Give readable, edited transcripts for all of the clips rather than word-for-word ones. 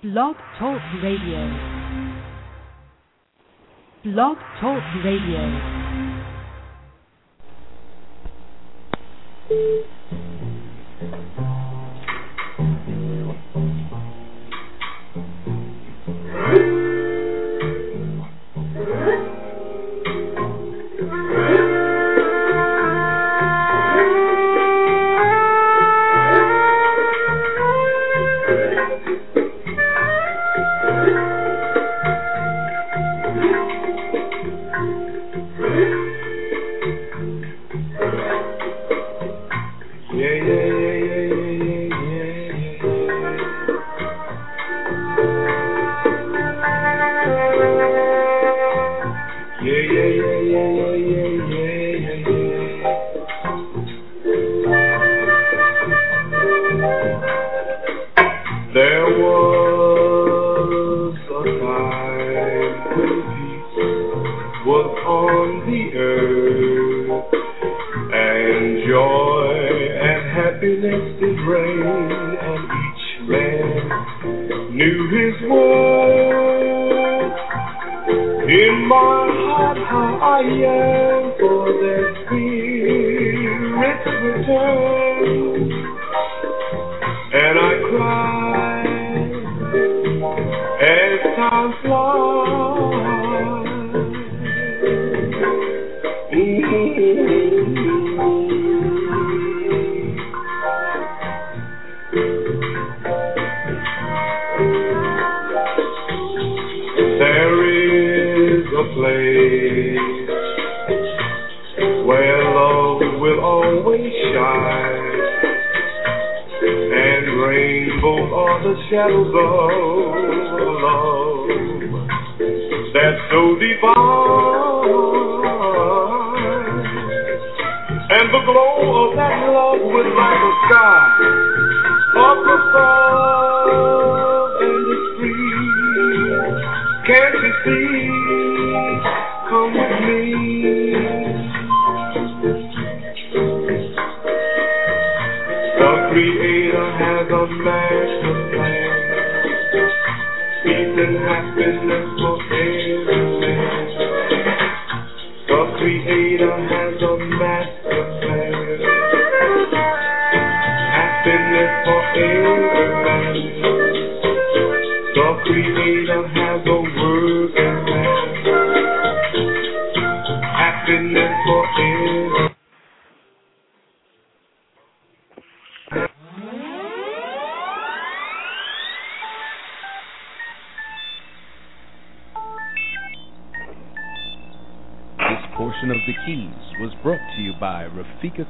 Blog Talk Radio. Blog Talk Radio.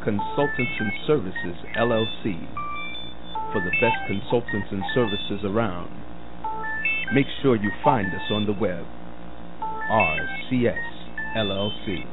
Consultants and Services LLC, for the best consultants and services around. Make sure you find us on the web, RCS LLC.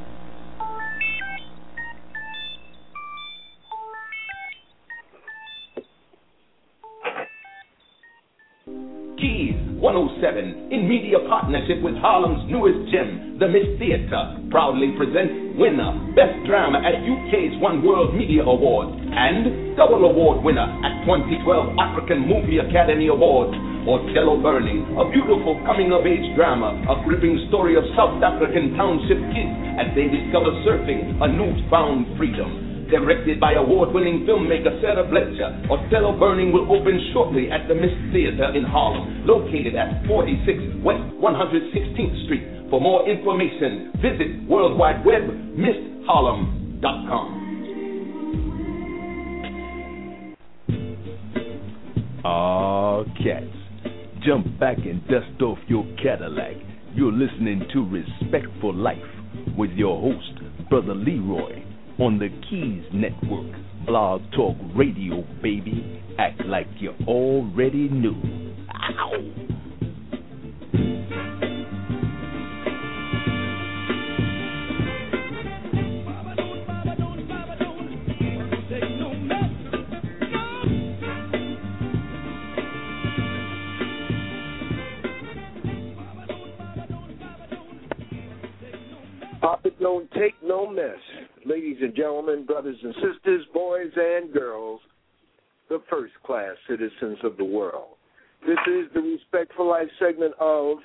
Keys 107, in media partnership with Harlem's newest gem, The Miss Theatre, proudly presents winner, Best Drama at UK's One World Media Award, and double award winner at 2012 African Movie Academy Awards, Othello Burning, a beautiful coming-of-age drama, a gripping story of South African township kids as they discover surfing, a newfound freedom. Directed by award-winning filmmaker Sarah Bledger, Othello Burning will open shortly at the Miss Theatre in Harlem, located at 46 West 116th Street. For more information, visit World Wide Web, MissHarlem.com. Aw, cats, jump back and dust off your Cadillac. You're listening to Respect for Life with your host, Brother Leroy, on the Keys Network, Blog Talk Radio, baby. Act like you already knew. Ow! Don't take no mess. Ladies and gentlemen, brothers and sisters, boys and girls, the first class citizens of the world. This is the Respect for Life segment of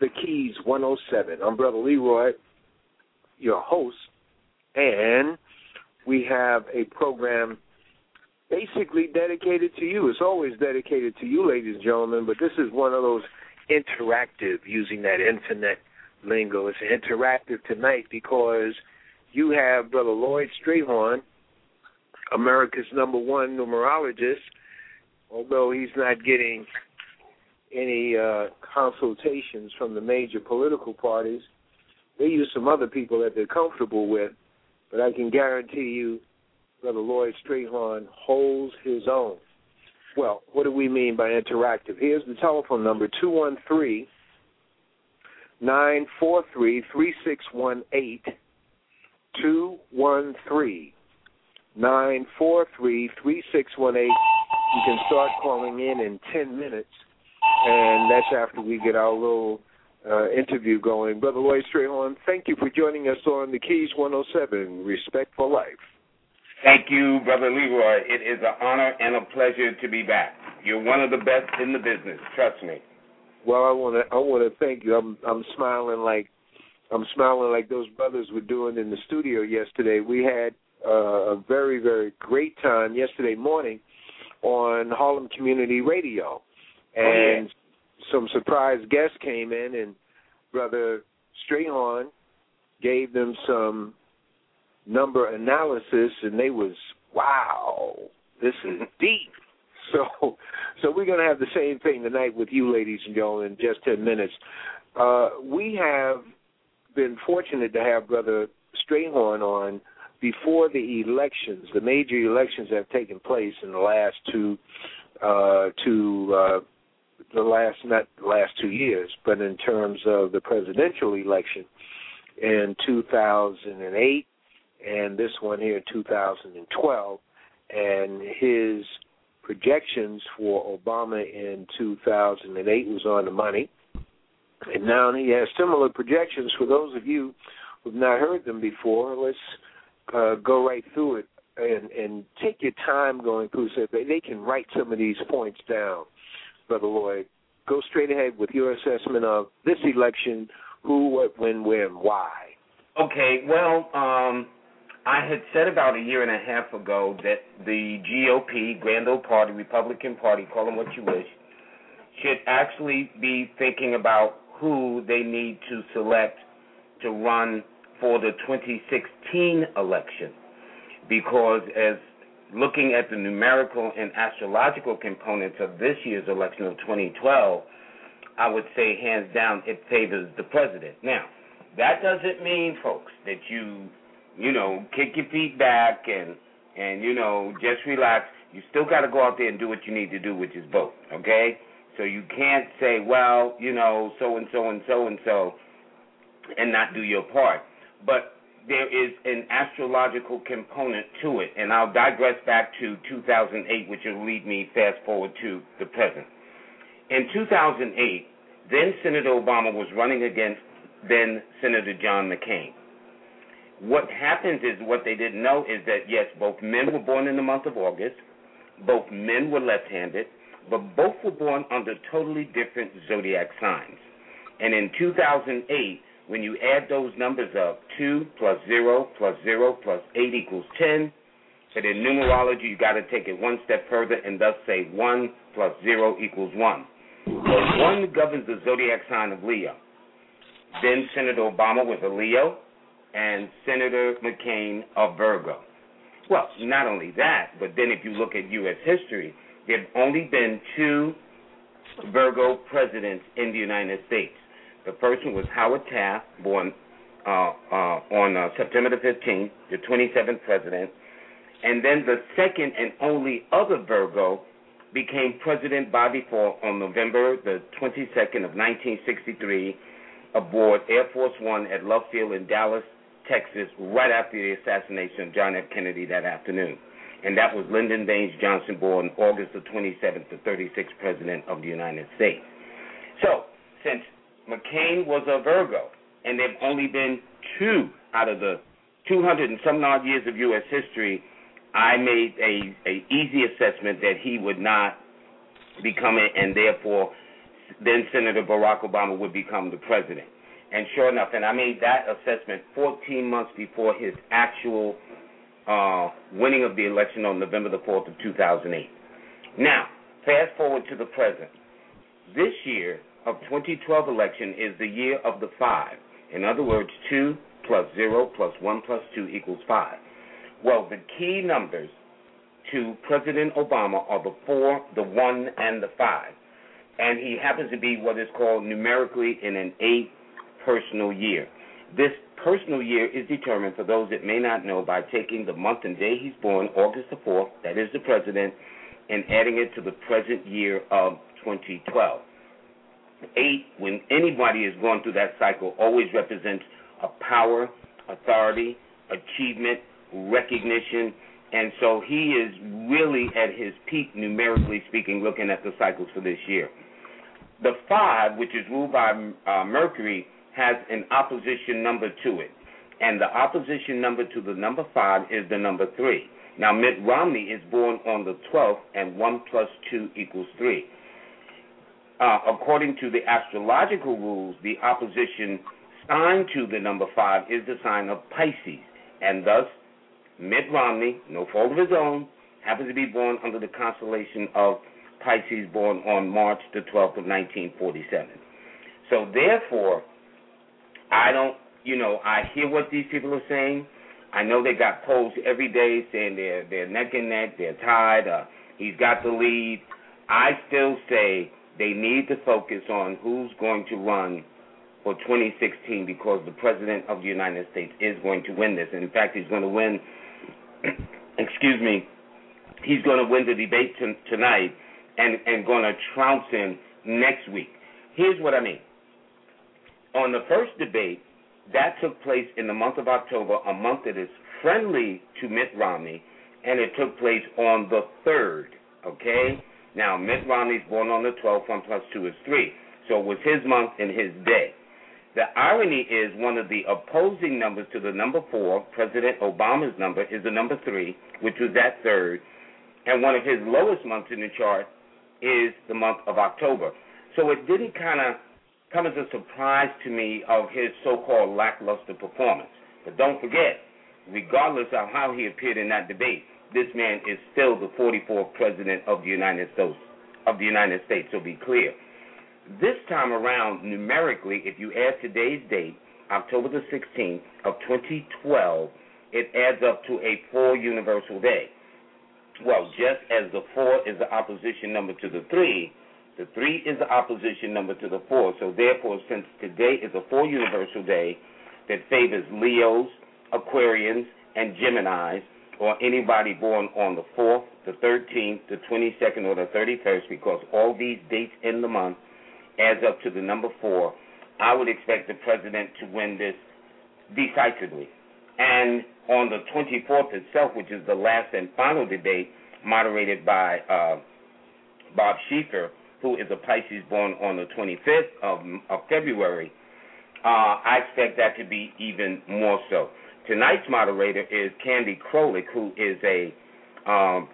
the Keys 107. I'm Brother Leroy, your host, and we have a program basically dedicated to you. It's always dedicated to you, ladies and gentlemen, but this is one of those interactive, using that internet lingo. It's interactive tonight because you have Brother Lloyd Strayhorn, America's #1 numerologist, although he's not getting any consultations from the major political parties. They use some other people that they're comfortable with, but I can guarantee you Brother Lloyd Strayhorn holds his own. Well, what do we mean by interactive? Here's the telephone number, 213-943-3618, 213-943-3618. You can start calling in 10 minutes, and that's after we get our little interview going. Brother Lloyd Strayhorn, thank you for joining us on the Keys 107, Respect for Life. Thank you, Brother Leroy. It is an honor and a pleasure to be back. You're one of the best in the business. Trust me. Well, I want to thank you. I'm smiling like those brothers were doing in the studio yesterday. We had a very, very great time yesterday morning on Harlem Community Radio, and some surprise guests came in, and Brother Strayhorn gave them some number analysis, and they was, wow, this is deep. So we're going to have the same thing tonight with you, ladies and gentlemen, in just 10 minutes. We have been fortunate to have Brother Strayhorn on before the elections, the major elections that have taken place in the last not the last two years, but in terms of the presidential election in 2008 and this one here in 2012, and his projections for Obama in 2008 was on the money. And now he has similar projections. For those of you who have not heard them before, let's go right through it and take your time going through so they can write some of these points down. Brother Lloyd, go straight ahead with your assessment of this election, who, what, when, where, and why. Okay, well, I had said about a year and a half ago that the GOP, Grand Old Party, Republican Party, call them what you wish, should actually be thinking about who they need to select to run for the 2016 election, because as looking at the numerical and astrological components of this year's election of 2012, I would say hands down it favors the president. Now, that doesn't mean, folks, that you kick your feet back and just relax. You still got to go out there and do what you need to do, which is vote, okay? So you can't say, well, so-and-so and so-and-so and not do your part. But there is an astrological component to it, and I'll digress back to 2008, which will lead me fast forward to the present. In 2008, then-Senator Obama was running against then-Senator John McCain. What happens is what they didn't know is that, yes, both men were born in the month of August, both men were left-handed, but both were born under totally different zodiac signs. And in 2008, when you add those numbers up, 2 plus 0 plus 0 plus 8 equals 10. But in numerology, you got to take it one step further and thus say 1 plus 0 equals 1. So 1 governs the zodiac sign of Leo. Then Senator Obama was a Leo and Senator McCain a Virgo. Well, not only that, but then if you look at U.S. history, there have only been 2 Virgo presidents in the United States. The first one was Howard Taft, born on September the 15th, the 27th president. And then the second and only other Virgo became president by default on November the 22nd of 1963 aboard Air Force One at Love Field in Dallas, Texas, right after the assassination of John F. Kennedy that afternoon. And that was Lyndon Baines Johnson, born August the 27th, the 36th president of the United States. So, since McCain was a Virgo, and there have only been 2 out of the 200 and some odd years of U.S. history, I made a easy assessment that he would not becoming, and therefore then Senator Barack Obama would become the president. And sure enough, and I made that assessment 14 months before his actual winning of the election on November the 4th of 2008. Now, fast forward to the present. This year of 2012 election is the year of the five. In other words, 2 + 0 + 1 + 2 = 5. Well, the key numbers to President Obama are the 4, the 1, and the 5. And he happens to be what is called numerically in an 8 personal year. This personal year is determined, for those that may not know, by taking the month and day he's born, August the 4th, that is the president, and adding it to the present year of 2012. 8, when anybody is going through that cycle, always represents a power, authority, achievement, recognition, and so he is really at his peak, numerically speaking, looking at the cycles for this year. The 5, which is ruled by Mercury, has an opposition number to it, and the opposition number to the number 5 is the number 3. Now, Mitt Romney is born on the 12th, and 1 + 2 = 3. According to the astrological rules, the opposition sign to the number 5 is the sign of Pisces, and thus Mitt Romney, no fault of his own, happens to be born under the constellation of Pisces, born on March the 12th of 1947. So therefore, I hear what these people are saying. I know they got polls every day saying they're neck and neck, they're tied, he's got the lead. I still say they need to focus on who's going to run for 2016, because the President of the United States is going to win this. And in fact, he's going to win, he's going to win the debate tonight and going to trounce him next week. Here's what I mean. On the first debate, that took place in the month of October, a month that is friendly to Mitt Romney, and it took place on the 3rd, okay? Now, Mitt Romney's born on the 12th, 1 + 2 = 3, so it was his month and his day. The irony is one of the opposing numbers to the number 4, President Obama's number, is the number 3, which was that 3rd, and one of his lowest months in the chart is the month of October. So it didn't kind of come as a surprise to me of his so-called lackluster performance. But don't forget, regardless of how he appeared in that debate, this man is still the 44th president of the United States. So be clear. This time around, numerically, if you add today's date, October the 16th of 2012, it adds up to a 4 universal day. Well, just as the 4 is the opposition number to the 3, the 3 is the opposition number to the 4. So therefore, since today is a 4 universal day that favors Leos, Aquarians, and Geminis, or anybody born on the 4th, the 13th, the 22nd, or the 31st, because all these dates in the month adds up to the number 4, I would expect the president to win this decisively. And on the 24th itself, which is the last and final debate, moderated by Bob Schieffer, who is a Pisces born on the 25th of February, I expect that to be even more so. Tonight's moderator is Candy Krolik, who is a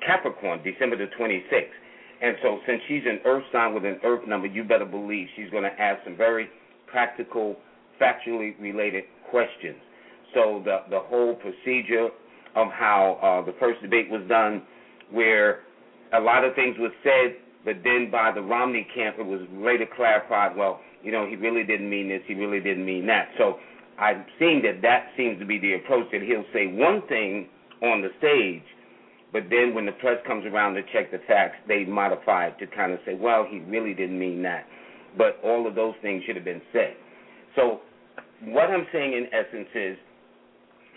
Capricorn, December the 26th. And so since she's an earth sign with an earth number, you better believe she's going to ask some very practical, factually related questions. So the whole procedure of how the first debate was done, where a lot of things were said, but then by the Romney camp, it was later clarified, well, he really didn't mean this, he really didn't mean that. So I'm seeing that seems to be the approach, that he'll say one thing on the stage, but then when the press comes around to check the facts, they modify it to kind of say, well, he really didn't mean that. But all of those things should have been said. So what I'm saying in essence is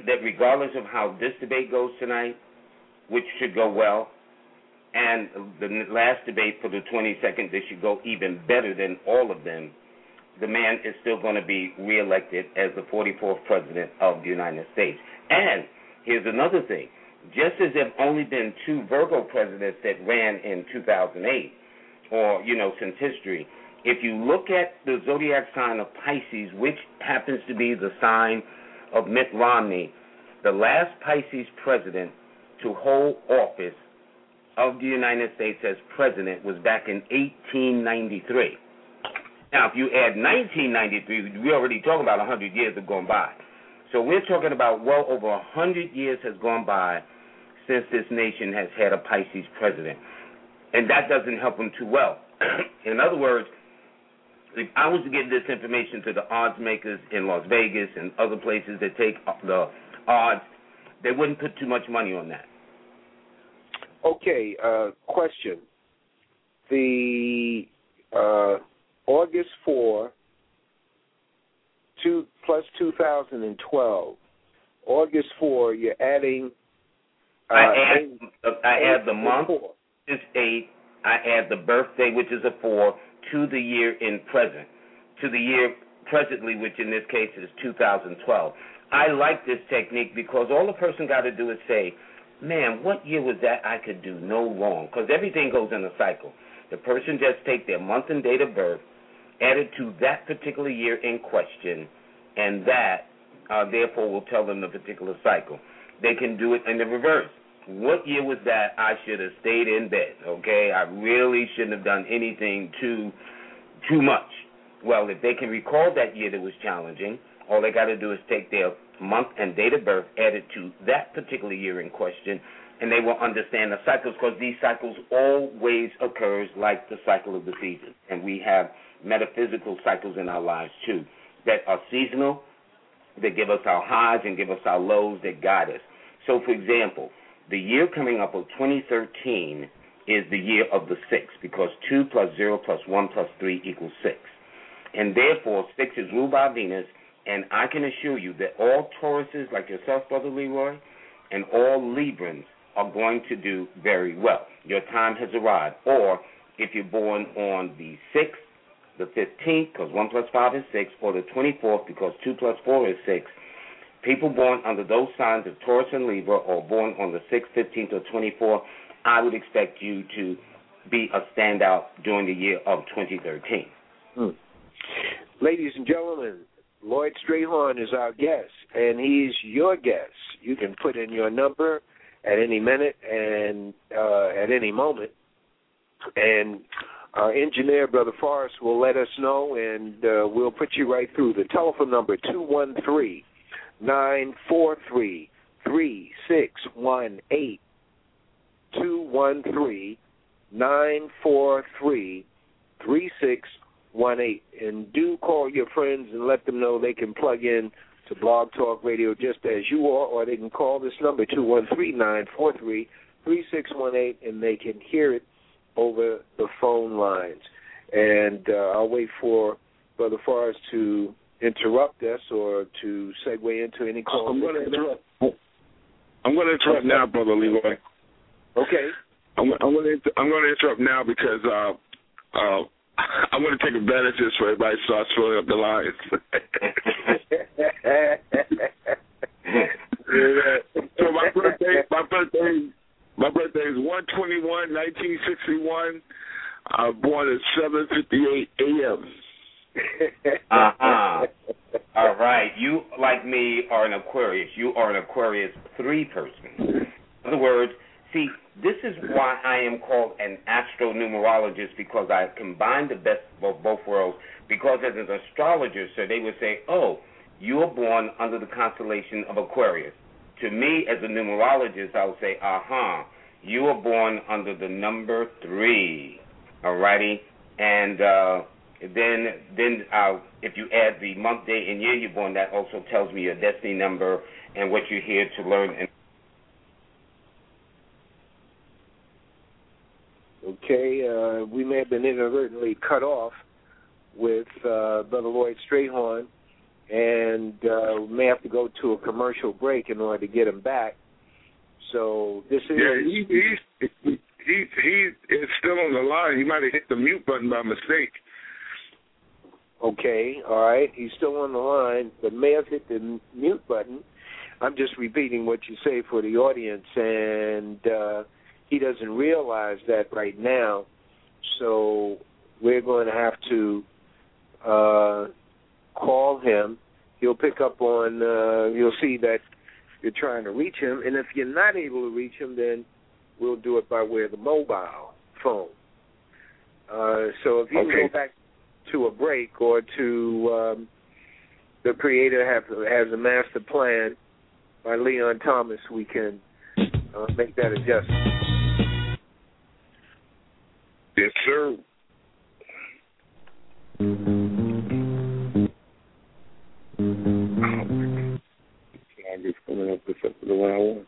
that regardless of how this debate goes tonight, which should go well, and the last debate for the 22nd, this should go even better than all of them, the man is still going to be reelected as the 44th president of the United States. And here's another thing. Just as there have only been 2 Virgo presidents that ran in 2008, or, since history, if you look at the zodiac sign of Pisces, which happens to be the sign of Mitt Romney, the last Pisces president to hold office of the United States as president was back in 1893. Now, if you add 1993, we already talking about 100 years have gone by. So we're talking about well over 100 years has gone by since this nation has had a Pisces president. And that doesn't help them too well. In other words, if I was to give this information to the odds makers in Las Vegas and other places that take the odds, they wouldn't put too much money on that. Okay, question. The August 4, plus 2012, August 4, you're adding... I add the month, four. Is 8, I add the birthday, which is a 4, to the year in present, to the year presently, which in this case is 2012. I like this technique because all the person got to do is say, man, what year was that? I could do no wrong, because everything goes in a cycle. The person just take their month and date of birth, add it to that particular year in question, and that, therefore, will tell them the particular cycle. They can do it in the reverse. What year was that? I should have stayed in bed, okay? I really shouldn't have done anything too much. Well, if they can recall that year that was challenging, all they got to do is take their month and date of birth, add it to that particular year in question, and they will understand the cycles, because these cycles always occurs like the cycle of the seasons. And we have metaphysical cycles in our lives, too, that are seasonal, that give us our highs and give us our lows, that guide us. So, for example, the year coming up of 2013 is the year of the 6, because 2 plus 0 plus 1 plus 3 equals 6. And therefore, 6 is ruled by Venus, and I can assure you that all Tauruses, like yourself, Brother Leroy, and all Librans are going to do very well. Your time has arrived. Or if you're born on the 6th, the 15th, because 1 plus 5 is 6, or the 24th, because 2 plus 4 is 6, people born under those signs of Taurus and Libra, or born on the 6th, 15th, or 24th, I would expect you to be a standout during the year of 2013. Ladies and gentlemen, Lloyd Strayhorn is our guest, and he's your guest. You can put in your number at any minute and at any moment, and our engineer, Brother Forrest, will let us know, and we'll put you right through. The telephone number, 213-943-3618. 213-943-3618. And do call your friends and let them know they can plug in to Blog Talk Radio just as you are, or they can call this number, 213-943-3618, and they can hear it over the phone lines. And I'll wait for Brother Forrest to interrupt us or to segue into any calls. I'm going to interrupt now, Brother Leroy. Okay. I'm going to interrupt now because I want to take advantage of this for everybody starts filling up the lines. So my birthday is 1/21/1961. I was born at 7:58 a.m. All right. You, like me, are an Aquarius. You are an Aquarius 3 person. In other words, see, this is why I am called an astronumerologist, because I combine the best of both worlds, because as an astrologer, so they would say, oh, you are born under the constellation of Aquarius. To me, as a numerologist, I would say, you were born under the number 3, all righty? And then if you add the month, day, and year you're born, that also tells me your destiny number and what you're here to learn. Okay, we may have been inadvertently cut off with Brother Lloyd Strayhorn, and we may have to go to a commercial break in order to get him back. So this is... Yeah, he is still on the line. He might have hit the mute button by mistake. Okay, all right. He's still on the line, but may have hit the mute button. I'm just repeating what you say for the audience, and he doesn't realize that right now. So we're going to have to... call him. He'll pick up on, you'll see that you're trying to reach him. And if you're not able to reach him, then we'll do it by way of the mobile phone. So if you go back to a break or to the Creator has a Master Plan by Leon Thomas, we can make that adjustment. Yes, sir. I'm just coming up with something the way I want.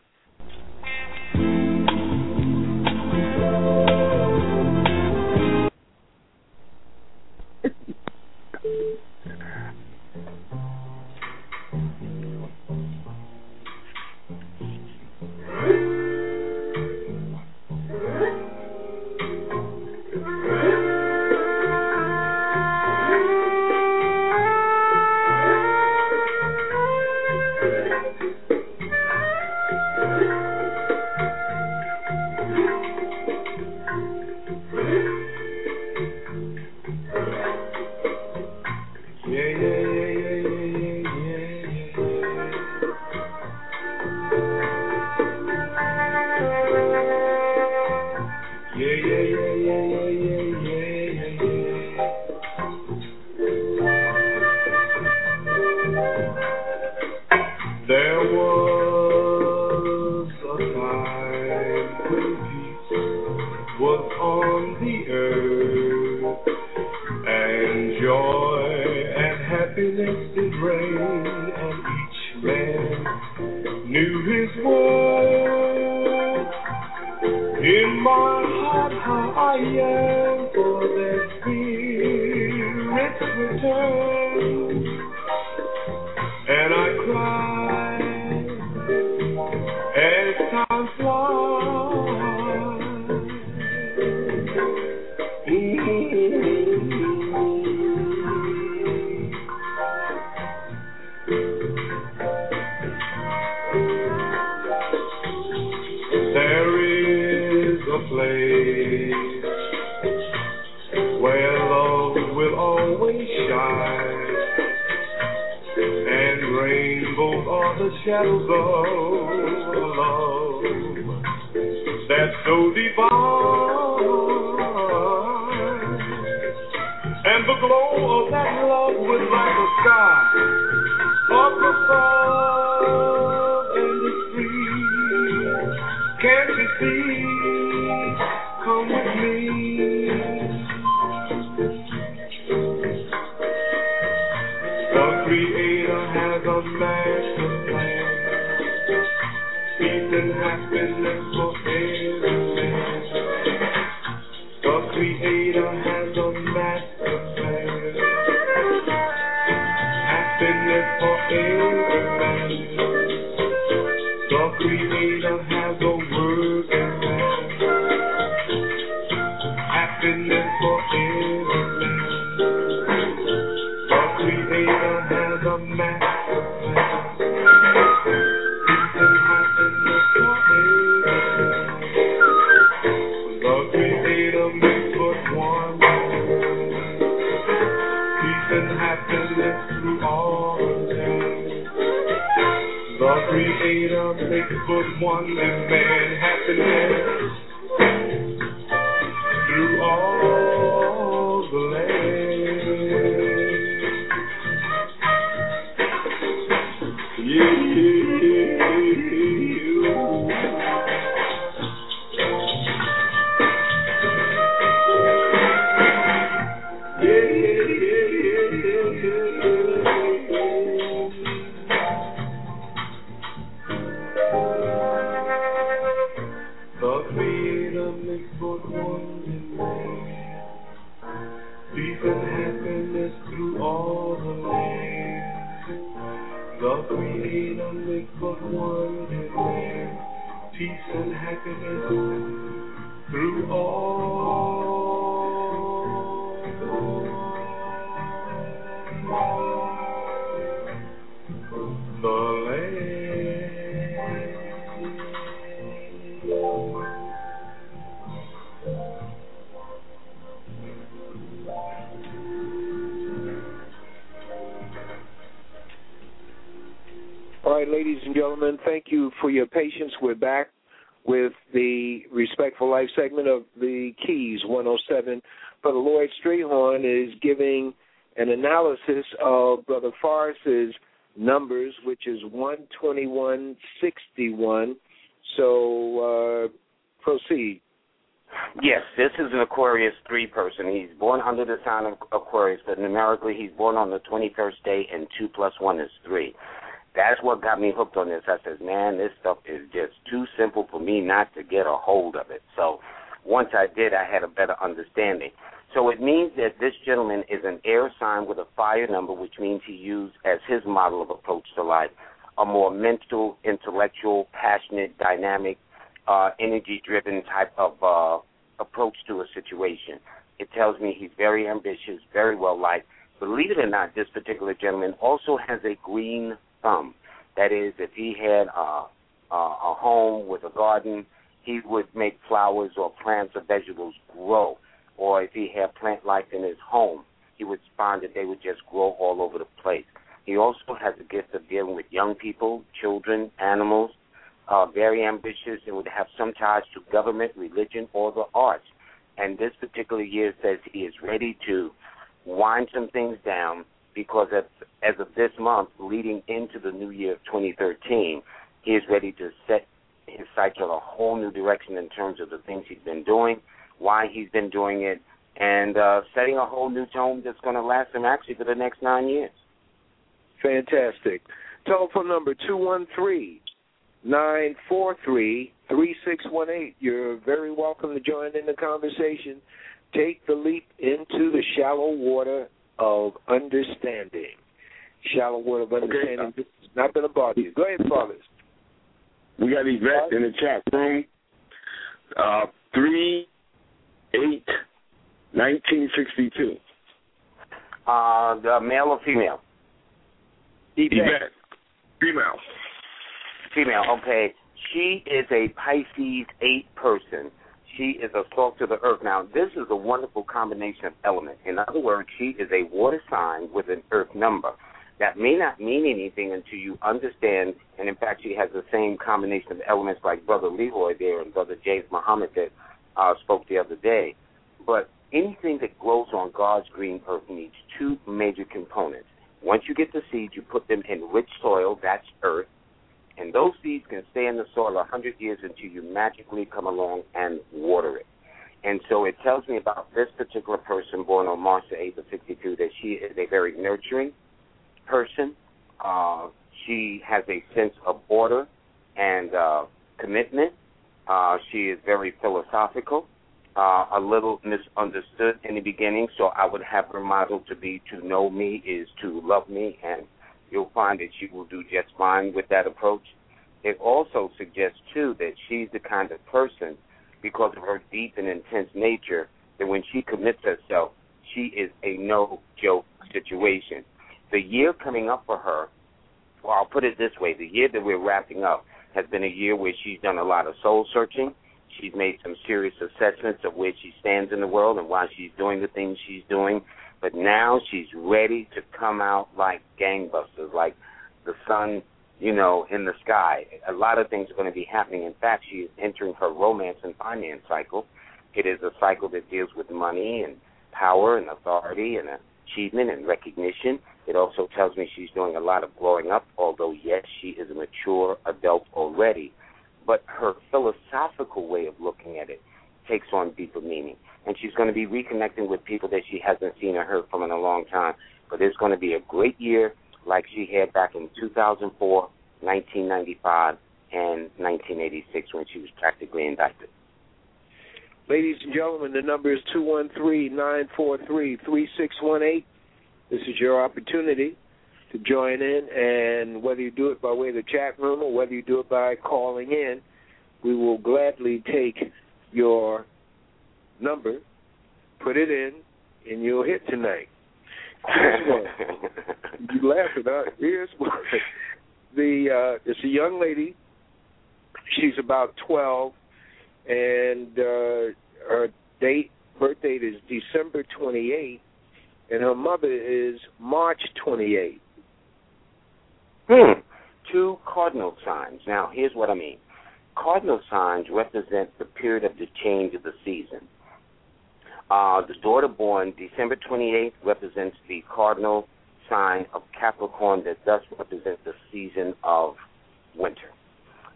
Ladies and gentlemen, thank you for your patience. We're back with the Respect for Life segment of the Keys 107. Brother Lloyd Strayhorn is giving an analysis of Brother Faris's numbers, which is 12161. So proceed. Yes, this is an Aquarius 3 person. He's born under the sign of Aquarius, but numerically he's born on the 21st day, and 2 plus 1 is 3. That's what got me hooked on this. I said, man, this stuff is just too simple for me not to get a hold of it. So once I did, I had a better understanding. So it means that this gentleman is an air sign with a fire number, which means he used as his model of approach to life a more mental, intellectual, passionate, dynamic, energy-driven type of approach to a situation. It tells me he's very ambitious, very well-liked. Believe it or not, this particular gentleman also has a green thumb. That is, if he had a home with a garden, he would make flowers or plants or vegetables grow. Or if he had plant life in his home, he would find that they would just grow all over the place. He also has a gift of dealing with young people, children, animals, very ambitious, and would have some ties to government, religion, or the arts. And this particular year says he is ready to wind some things down, because as of this month, leading into the new year of 2013, he is ready to set his sights on a whole new direction in terms of the things he's been doing, why he's been doing it, and setting a whole new tone that's going to last him actually for the next 9 years. Fantastic. Telephone number 213-943-3618. You're very welcome to join in the conversation. Take the leap into the shallow water of understanding. Shallow water of understanding. Okay. This is not going to bother you. Go ahead, fathers. We got Yvette in the chat room. 3/8/1962. The male or female? Yvette. Female. Female, okay. She is a Pisces 8 person. She is a salt to the earth. Now, this is a wonderful combination of elements. In other words, she is a water sign with an earth number. That may not mean anything until you understand, and in fact, she has the same combination of elements like Brother Leroy there and Brother James Muhammad that spoke the other day. But anything that grows on God's green earth needs two major components. Once you get the seeds, you put them in rich soil, that's earth, and those seeds can stay in the soil 100 years until you magically come along and water it. And so it tells me about this particular person born on March the 8th of 62 that she is a very nurturing person. She has a sense of order and commitment. She is very philosophical, a little misunderstood in the beginning, so I would have her motto to be to know me is to love me, and you'll find that she will do just fine with that approach. It also suggests, too, that she's the kind of person, because of her deep and intense nature, that when she commits herself, she is a no-joke situation. The year coming up for her, well, I'll put it this way, the year that we're wrapping up has been a year where she's done a lot of soul-searching. She's made some serious assessments of where she stands in the world and why she's doing the things she's doing. But now she's ready to come out like gangbusters, like the sun, you know, in the sky. A lot of things are going to be happening. In fact, she is entering her romance and finance cycle. It is a cycle that deals with money and power and authority and achievement and recognition. It also tells me she's doing a lot of growing up, although, yes, she is a mature adult already. But her philosophical way of looking at it takes on deeper meaning. And she's going to be reconnecting with people that she hasn't seen or heard from in a long time. But it's going to be a great year like she had back in 2004, 1995, and 1986 when she was practically indicted. Ladies and gentlemen, the number is 213-943-3618. This is your opportunity to join in, and whether you do it by way of the chat room or whether you do it by calling in, we will gladly take your number, put it in, and you'll hit tonight. Here's one. You laughing, huh? Here's one. It's a young lady. She's about 12, and her birth date is December 28th, and her mother is March 28th. Two cardinal signs. Now, here's what I mean. cardinal signs represent the period of the change of the season. The daughter born December 28th represents the cardinal sign of Capricorn that thus represents the season of winter.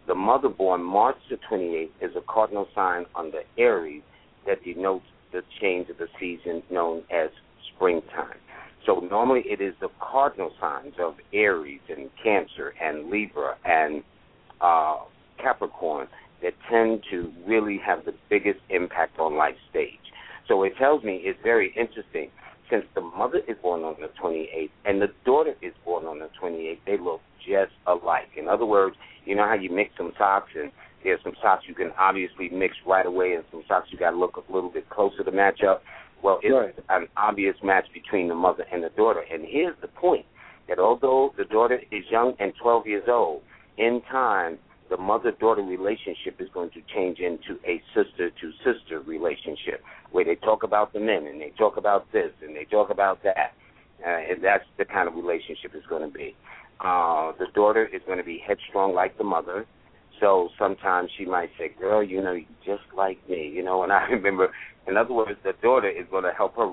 The mother born March the 28th is a cardinal sign under Aries that denotes the change of the season known as springtime. So normally it is the cardinal signs of Aries and Cancer and Libra and Capricorn that tend to really have the biggest impact on life stage. So it tells me it's very interesting, since the mother is born on the 28th and the daughter is born on the 28th, they look just alike. In other words, you know how you mix some socks, and there's some socks you can obviously mix right away and some socks you got to look a little bit closer to match up? Well, it's right. An obvious match between the mother and the daughter. And here's the point, that although the daughter is young and 12 years old, in time, the mother-daughter relationship is going to change into a sister-to-sister relationship where they talk about the men and they talk about this and they talk about that. And that's the kind of relationship it's going to be. The daughter is going to be headstrong like the mother. So sometimes she might say, girl, you know, you're just like me, you know. And I remember, in other words, the daughter is going to help her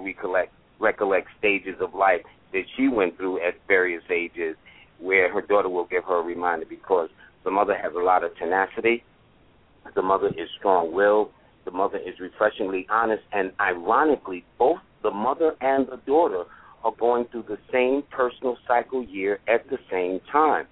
recollect stages of life that she went through at various ages, where her daughter will give her a reminder, because the mother has a lot of tenacity. The mother is strong-willed. The mother is refreshingly honest. And ironically, both the mother and the daughter are going through the same personal cycle year at the same time.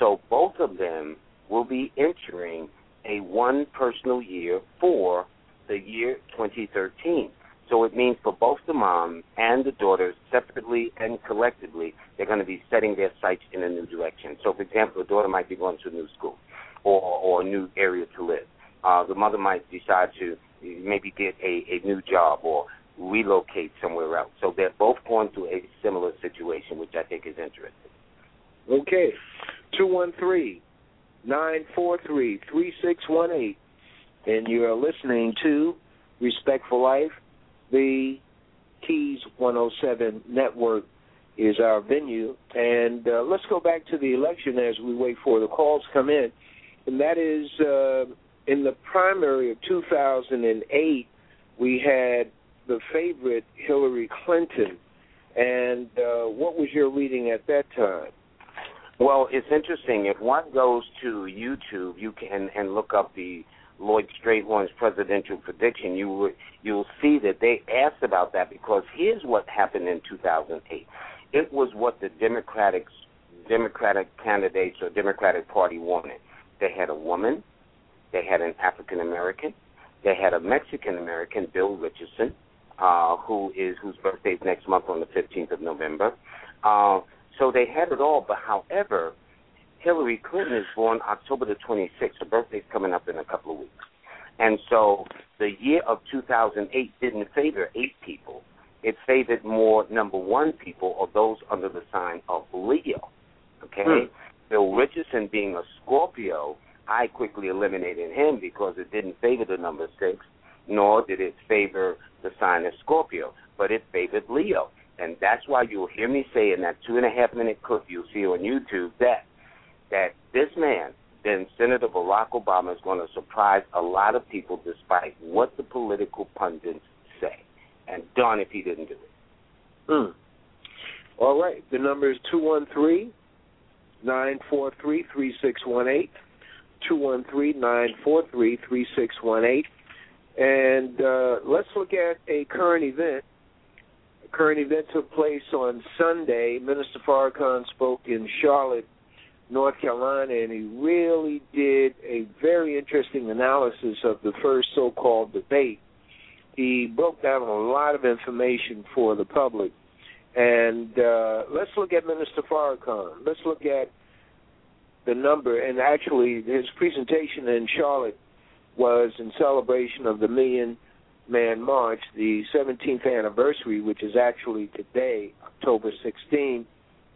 So both of them will be entering a one personal year for the year 2013. So it means for both the mom and the daughter, separately and collectively, they're going to be setting their sights in a new direction. So, for example, the daughter might be going to a new school or a new area to live. The mother might decide to maybe get a new job or relocate somewhere else. So they're both going through a similar situation, which I think is interesting. Okay. 213-943-3618. And you're listening to Respect for Life. The Keys 107 Network is our venue. And let's go back to the election as we wait for the calls to come in. And that is in the primary of 2008, we had the favorite Hillary Clinton. And what was your reading at that time? Well, it's interesting. If one goes to YouTube, you can and look up the Lloyd Strayhorn's presidential prediction, you'll see that they asked about that, because here's what happened in 2008. It was what the Democratic candidates or Democratic Party wanted. They had a woman, they had an African-American, they had a Mexican-American, Bill Richardson, whose birthday is next month on the 15th of November. So they had it all, but however, Hillary Clinton is born October the 26th. Her birthday's coming up in a couple of weeks. And so the year of 2008 didn't favor 8 people. It favored more number 1 people, or those under the sign of Leo, okay? Bill Richardson being a Scorpio, I quickly eliminated him because it didn't favor the number 6, nor did it favor the sign of Scorpio, but it favored Leo. And that's why you'll hear me say in that 2.5-minute clip you'll see on YouTube that this man, then Senator Barack Obama, is going to surprise a lot of people despite what the political pundits say. And darn if he didn't do it. All right. The number is 213-943-3618. 213-943-3618. And let's look at a current event. A current event took place on Sunday. Minister Farrakhan spoke in Charlotte, North Carolina, and he really did a very interesting analysis of the first so-called debate. He broke down a lot of information for the public. And let's look at Minister Farrakhan. Let's look at the number. And actually, his presentation in Charlotte was in celebration of the Million Man March, the 17th anniversary, which is actually today, October 16th,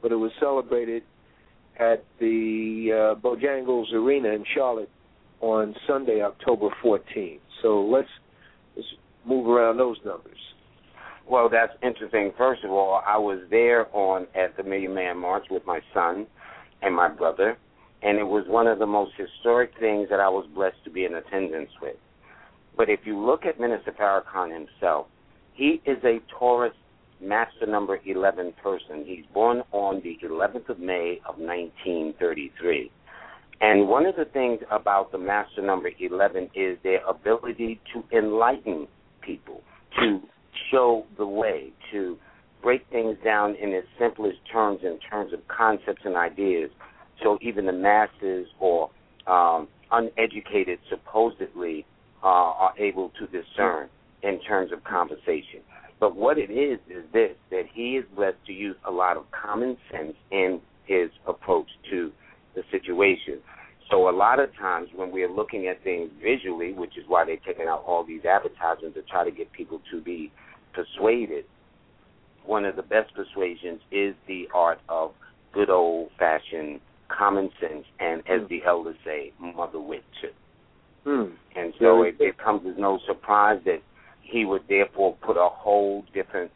but it was celebrated at the Bojangles Arena in Charlotte on Sunday, October 14th. So let's move around those numbers. Well, that's interesting. First of all, I was there at the Million Man March with my son and my brother and it was one of the most historic things that I was blessed to be in attendance with. But if you look at Minister Farrakhan himself, he is a Taurus master number 11 person. He's born on the 11th of May of 1933. And one of the things about the master number 11 is their ability to enlighten people, to show the way, to break things down in its simplest terms in terms of concepts and ideas, so even the masses or uneducated supposedly are able to discern in terms of conversation. But what it is this, that he is blessed to use a lot of common sense in his approach to the situation. So a lot of times when we are looking at things visually, which is why they're taking out all these advertisements to try to get people to be persuaded, one of the best persuasions is the art of good old-fashioned common sense, and as the elders say, mother wit too. And so it comes as no surprise that he would therefore put a whole different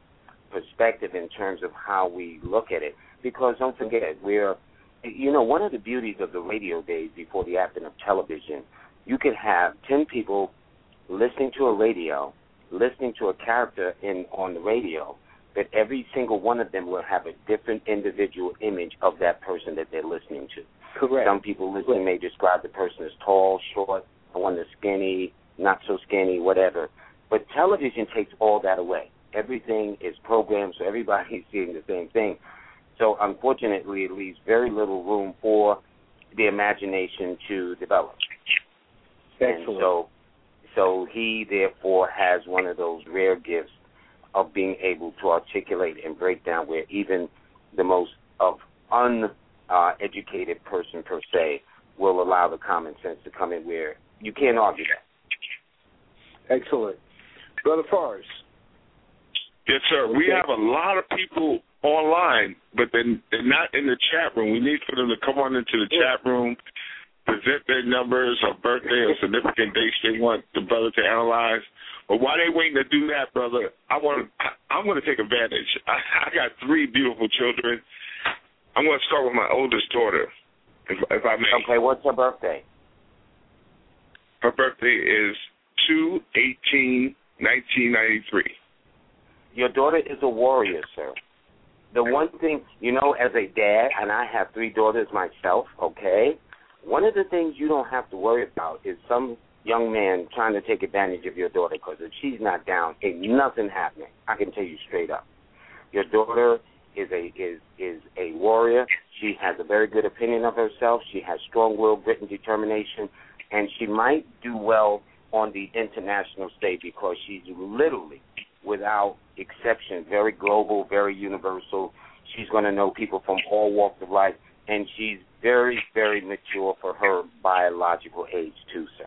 perspective in terms of how we look at it. Because don't forget, we're, you know, one of the beauties of the radio days before the advent of television, you could have 10 people listening to a radio, listening to a character on the radio, that every single one of them will have a different individual image of that person that they're listening to. Correct. Some people listening may describe the person as tall, short, the one that's skinny, not so skinny, whatever. But television takes all that away. Everything is programmed, so everybody's seeing the same thing. So, unfortunately, it leaves very little room for the imagination to develop. Excellent. And so he, therefore, has one of those rare gifts of being able to articulate and break down where even the most of uneducated person, per se, will allow the common sense to come in where you can't argue that. Excellent. Brother Forrest. Yes, sir. We have a lot of people online, but they're not in the chat room. We need for them to come on into the chat room, present their numbers or birthday or significant dates they want the brother to analyze. But while they waiting to do that, brother, I'm going to take advantage. I got three beautiful children. I'm going to start with my oldest daughter, if I may. Okay, what's her birthday? Her birthday is 2/18/1993. Your daughter is a warrior, sir. The one thing, you know, as a dad, and I have three daughters myself, okay, one of the things you don't have to worry about is some young man trying to take advantage of your daughter, because if she's not down, ain't nothing happening. I can tell you straight up. Your daughter is a warrior. She has a very good opinion of herself. She has strong will, grit, and determination, and she might do well on the international stage because she's literally, without exception, very global, very universal. She's going to know people from all walks of life, and she's very, very mature for her biological age too, sir.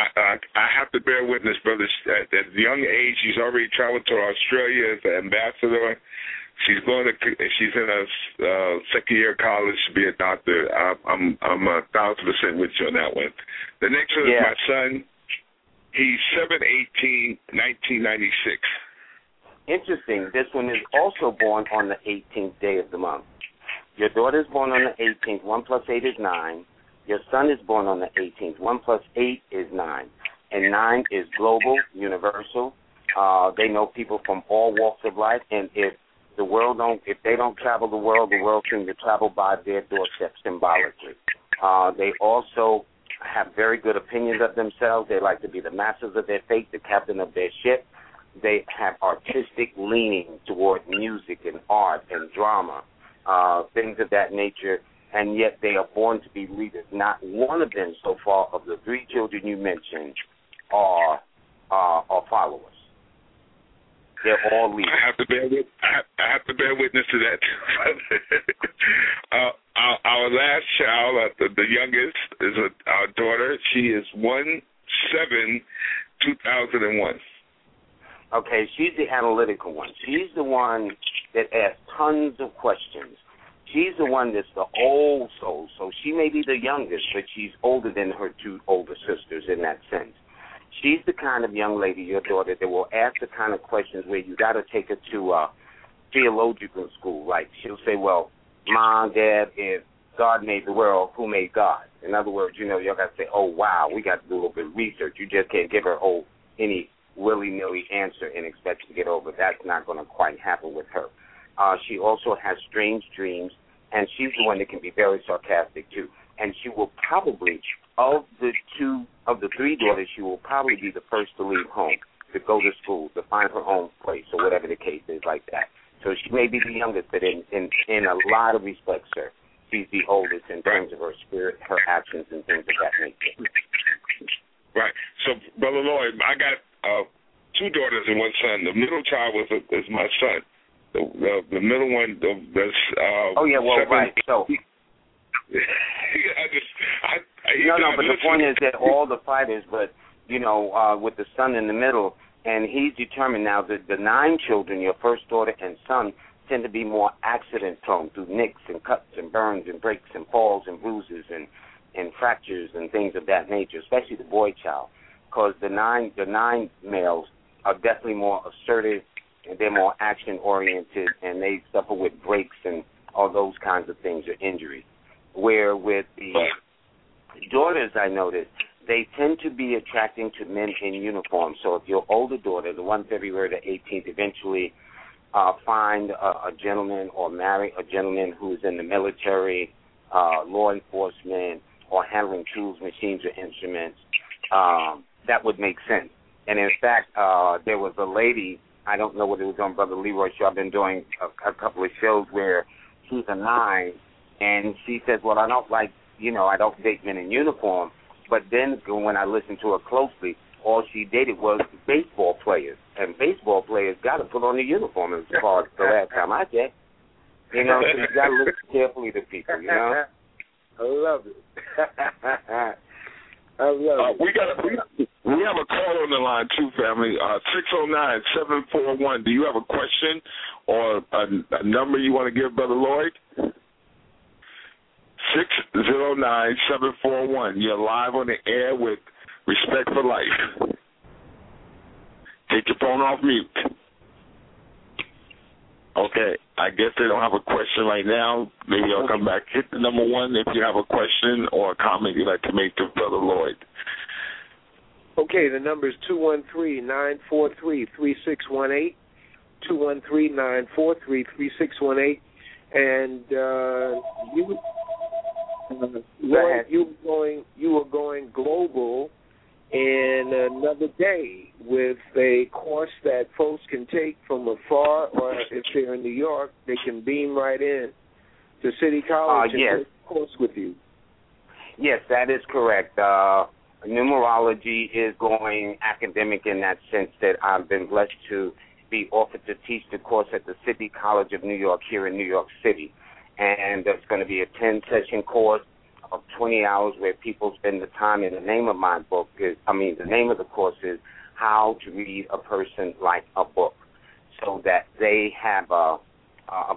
I have to bear witness, brother. At a young age, she's already traveled to Australia as an ambassador. She's in a second year of college to be a doctor. I'm 1,000% with you on that one. The next one is my son. He's 7/18/1996. Interesting. This one is also born on the 18th day of the month. Your daughter is born on the 18th. 1 + 8 is 9. Your son is born on the 18th. 1 + 8 is 9. And 9 is global, universal. They know people from all walks of life. And if they don't travel the world seems to travel by their doorstep symbolically. They also have very good opinions of themselves. They like to be the masters of their fate, the captain of their ship. They have artistic leaning toward music and art and drama, things of that nature. And yet they are born to be leaders. Not one of them so far of the three children you mentioned are followers. They're all leaders. I have to bear witness to that. Our last child, the youngest, is our daughter. She is 1/7/2001. Okay, she's the analytical one. She's the one that asks tons of questions. She's the one that's the old soul, so she may be the youngest, but she's older than her two older sisters in that sense. She's the kind of young lady, your daughter, that will ask the kind of questions where you got to take her to theological school. Like she'll say, well, Mom, Dad, if God made the world, who made God? In other words, you know, y'all got to say, oh, wow, we got to do a little bit of research. You just can't give her any willy-nilly answer and expect to get over. That's not going to quite happen with her. She also has strange dreams, and she's the one that can be very sarcastic, too. And she will probably, of the three daughters, she will probably be the first to leave home, to go to school, to find her own place, or whatever the case is like that. So she may be the youngest, but in a lot of respects, sir, she's the oldest in terms of her spirit, her actions, and things of that nature. Right. So, Brother Lloyd, I got two daughters and one son. The middle child is my son. The middle one, right. So. The point is that all the fighters, but, you know, with the son in the middle, and he's determined now that the nine children, your first daughter and son, tend to be more accident-prone through nicks and cuts and burns and breaks and falls and bruises and fractures and things of that nature, especially the boy child, because the nine males are definitely more assertive and they're more action-oriented and they suffer with breaks and all those kinds of things or injuries. Where with the daughters, I noticed, they tend to be attracting to men in uniform. So if your older daughter, the one February the 18th, eventually find a gentleman or marry a gentleman who is in the military, law enforcement, or handling tools, machines, or instruments, that would make sense. And, in fact, there was a lady, I don't know whether it was on Brother Leroy's show, I've been doing a couple of shows where she's a nine, and she says, well, I don't date men in uniform. But then when I listened to her closely, all she dated was baseball players. And baseball players got to put on the uniform as far as the last time I checked. You know, so you got to listen carefully to people, you know? I love it. I love it. We have a call on the line, too, family. 609-741. Do you have a question or a number you want to give, Brother Lloyd? 609-741. You're live on the air with Respect for Life. Take your phone off mute. Okay, I guess they don't have a question right now. Maybe I'll come back. Hit the number one if you have a question or a comment you'd like to make to Brother Lloyd. Okay, the number is 213-943-3618, 213-943-3618, and you were going global in another day with a course that folks can take from afar, or if they're in New York, they can beam right in to City College and take a course with you. Yes, that is correct. Numerology is going academic in that sense that I've been blessed to be offered to teach the course at the City College of New York here in New York City. And that's going to be a 10-session course of 20 hours where people spend the time. And the name of the name of the course is How to Read a Person Like a Book, so that they have a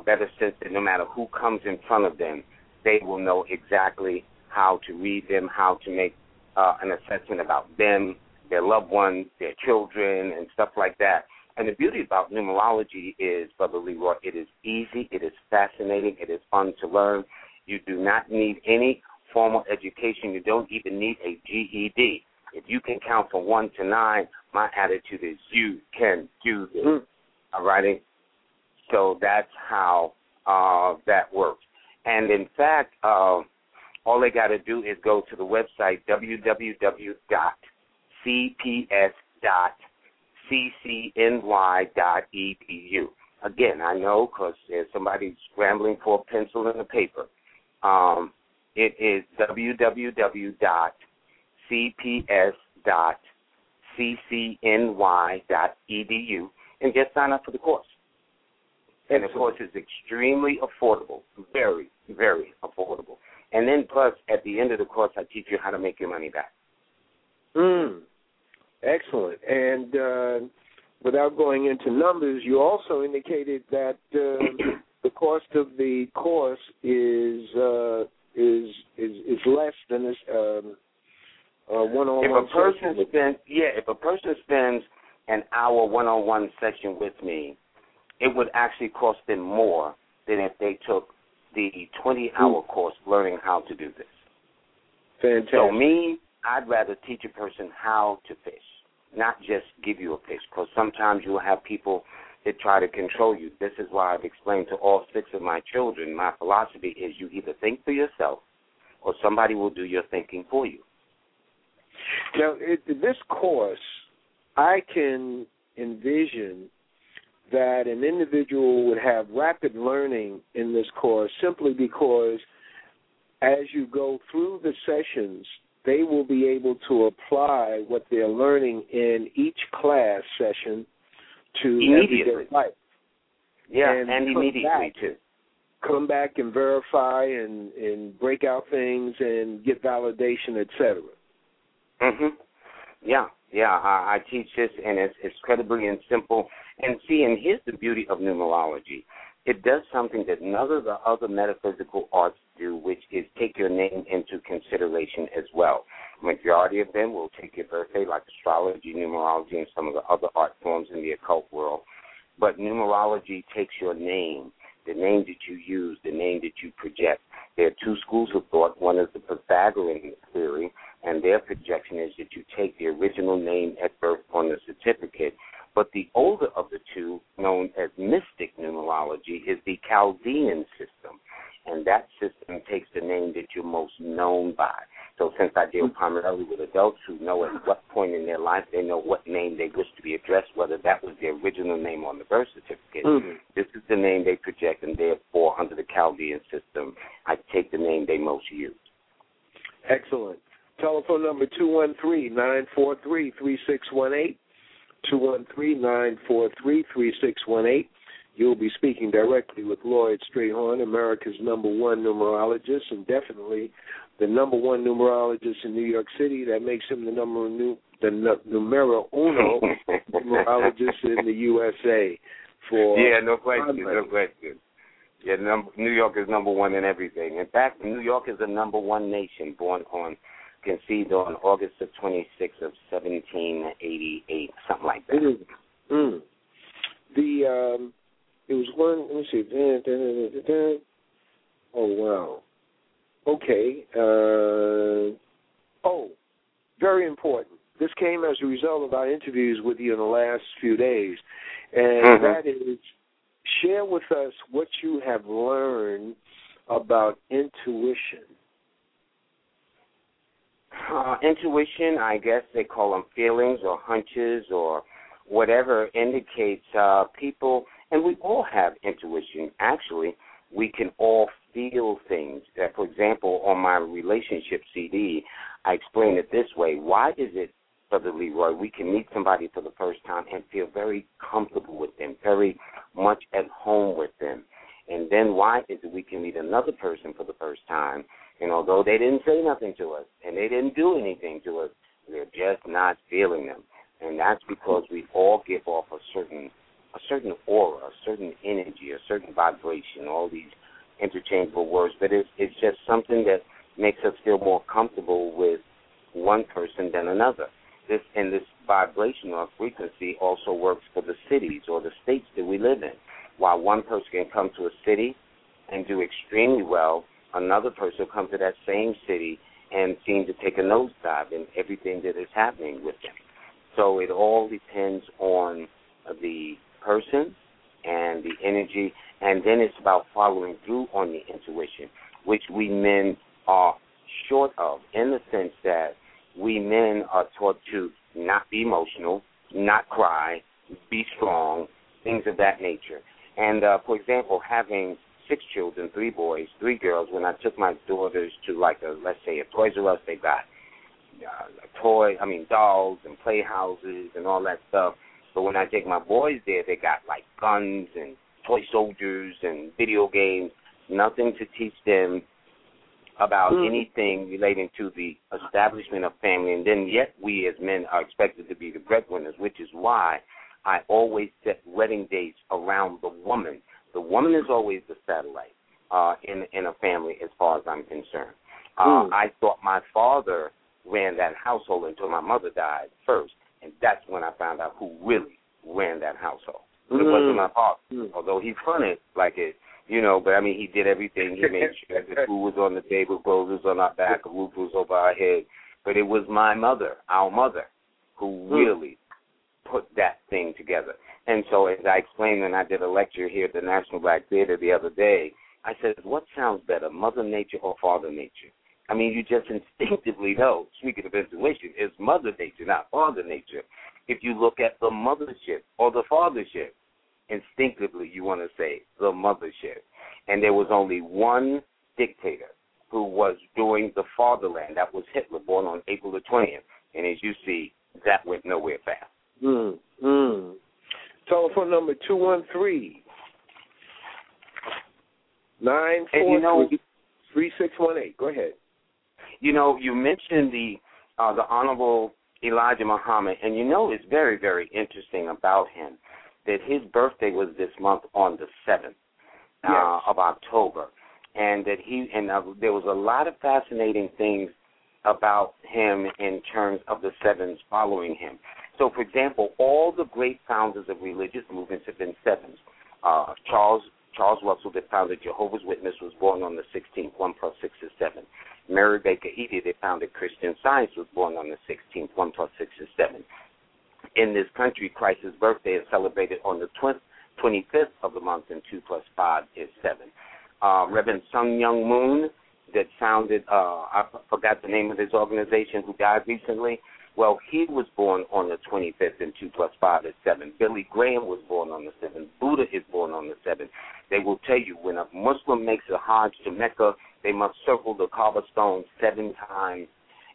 better sense that no matter who comes in front of them, they will know exactly how to read them, how to make an assessment about them, their loved ones, their children, and stuff like that. And the beauty about numerology is, Brother Leroy, it is easy, it is fascinating, it is fun to learn. You do not need any formal education. You don't even need a GED. If you can count from 1 to 9, my attitude is you can do this. All righty? So that's how that works. And, in fact, all they got to do is go to the website, www.cps.ccny.edu. Again, I know because there's somebody scrambling for a pencil and a paper. It is www.cps.ccny.edu, and just sign up for the course. And the course is extremely affordable, very, very affordable. And then plus, at the end of the course, I teach you how to make your money back. Excellent. And without going into numbers, you also indicated that the cost of the course is less than this one-on-one. If a person spends an hour one-on-one session with me, it would actually cost them more than if they took the 20-hour course learning how to do this. Fantastic. So me, I'd rather teach a person how to fish, not just give you a fish, because sometimes you'll have people that try to control you. This is why I've explained to all six of my children, my philosophy is you either think for yourself or somebody will do your thinking for you. Now, this course, I can envision that an individual would have rapid learning in this course simply because as you go through the sessions, they will be able to apply what they're learning in each class session to everyday life. Yeah, and immediately, too. Come back and verify and break out things and get validation, et cetera. Mm-hmm. Yeah, I teach this, and it's incredibly and simple. And see, and here's the beauty of numerology. It does something that none of the other metaphysical arts do, which is take your name into consideration as well. Majority of them will take your birthday, like astrology, numerology, and some of the other art forms in the occult world. But numerology takes your name, the name that you use, the name that you project. There are two schools of thought. One is the Pythagorean theory, and their projection is that you take the original name at birth on the certificate. But the older of the two, known as mystic numerology, is the Chaldean system. And that system takes the name that you're most known by. So since I deal primarily with adults who know at what point in their life they know what name they wish to be addressed, whether that was their original name on the birth certificate, this is the name they project, and therefore under the Chaldean system, I take the name they most use. Excellent. Telephone number 213-943-3618. 213-943-3618. You'll be speaking directly with Lloyd Strayhorn, America's number one numerologist, and definitely the number one numerologist in New York City. That makes him the numero uno numerologist in the USA. No question. Yeah, New York is number one in everything. In fact, New York is the number one nation conceived on August the 26th of 1788, something like that. It was one, let me see. Oh, wow. Okay. Very important. This came as a result of our interviews with you in the last few days. And that is, share with us what you have learned about intuition. Intuition, I guess they call them feelings or hunches or whatever, indicates people, and we all have intuition. Actually, we can all feel things. For example, on my relationship CD, I explain it this way. Why is it, Brother Leroy, we can meet somebody for the first time and feel very comfortable with them, very much at home with them? And then why is it we can meet another person for the first time, and although they didn't say nothing to us and they didn't do anything to us, we're just not feeling them? And that's because we all give off a certain aura, a certain energy, a certain vibration, all these interchangeable words. But it's just something that makes us feel more comfortable with one person than another. This vibrational frequency also works for the cities or the states that we live in. While one person can come to a city and do extremely well, another person will come to that same city and seem to take a nosedive in everything that is happening with them. So it all depends on the person and the energy, and then it's about following through on the intuition, which we men are short of, in the sense that we men are taught to not be emotional, not cry, be strong, things of that nature. And, for example, having 6 children, 3 boys, 3 girls, when I took my daughters to, let's say, a Toys R Us, they got dolls and playhouses and all that stuff. But when I take my boys there, they got, guns and toy soldiers and video games, nothing to teach them about anything relating to the establishment of family. And then yet we as men are expected to be the breadwinners, which is why I always set wedding dates around the woman. The woman is always the satellite in a family, as far as I'm concerned. I thought my father ran that household until my mother died first, and that's when I found out who really ran that household. It wasn't my father, although he fronted like it. You know, but I mean, he did everything. He made sure that food was on the table, clothes was on our back, a roof was over our head. But it was my mother, our mother, who really put that thing together. And so as I explained when I did a lecture here at the National Black Theater the other day, I said, what sounds better, Mother Nature or Father Nature? I mean, you just instinctively know, speaking of intuition, it's Mother Nature, not Father Nature. If you look at the mothership or the fathership, instinctively you want to say the mothership. And there was only one dictator who was doing the fatherland. That was Hitler, born on April the 20th. And as you see, that went nowhere fast. Telephone number 213 943-3618. Go ahead. You know, you mentioned the Honorable Elijah Muhammad, and you know it's very, very interesting about him that his birthday was this month on the 7th of October, and that he there was a lot of fascinating things about him in terms of the sevens following him. So, for example, all the great founders of religious movements have been sevens. Charles Russell, the founder of Jehovah's Witness, was born on the 16th. 1 plus 6 is 7. Mary Baker Eddy, the founder of Christian Science, was born on the 16th. 1 plus 6 is 7. In this country, Christ's birthday is celebrated on the 25th of the month, and 2 plus 5 is 7. Reverend Sung Young Moon, that founded, I forgot the name of his organization, who died recently. Well, he was born on the 25th, and 2 plus 5 is 7. Billy Graham was born on the 7th. Buddha is born on the 7th. They will tell you when a Muslim makes a Hajj to Mecca, they must circle the Kaaba stone 7 times.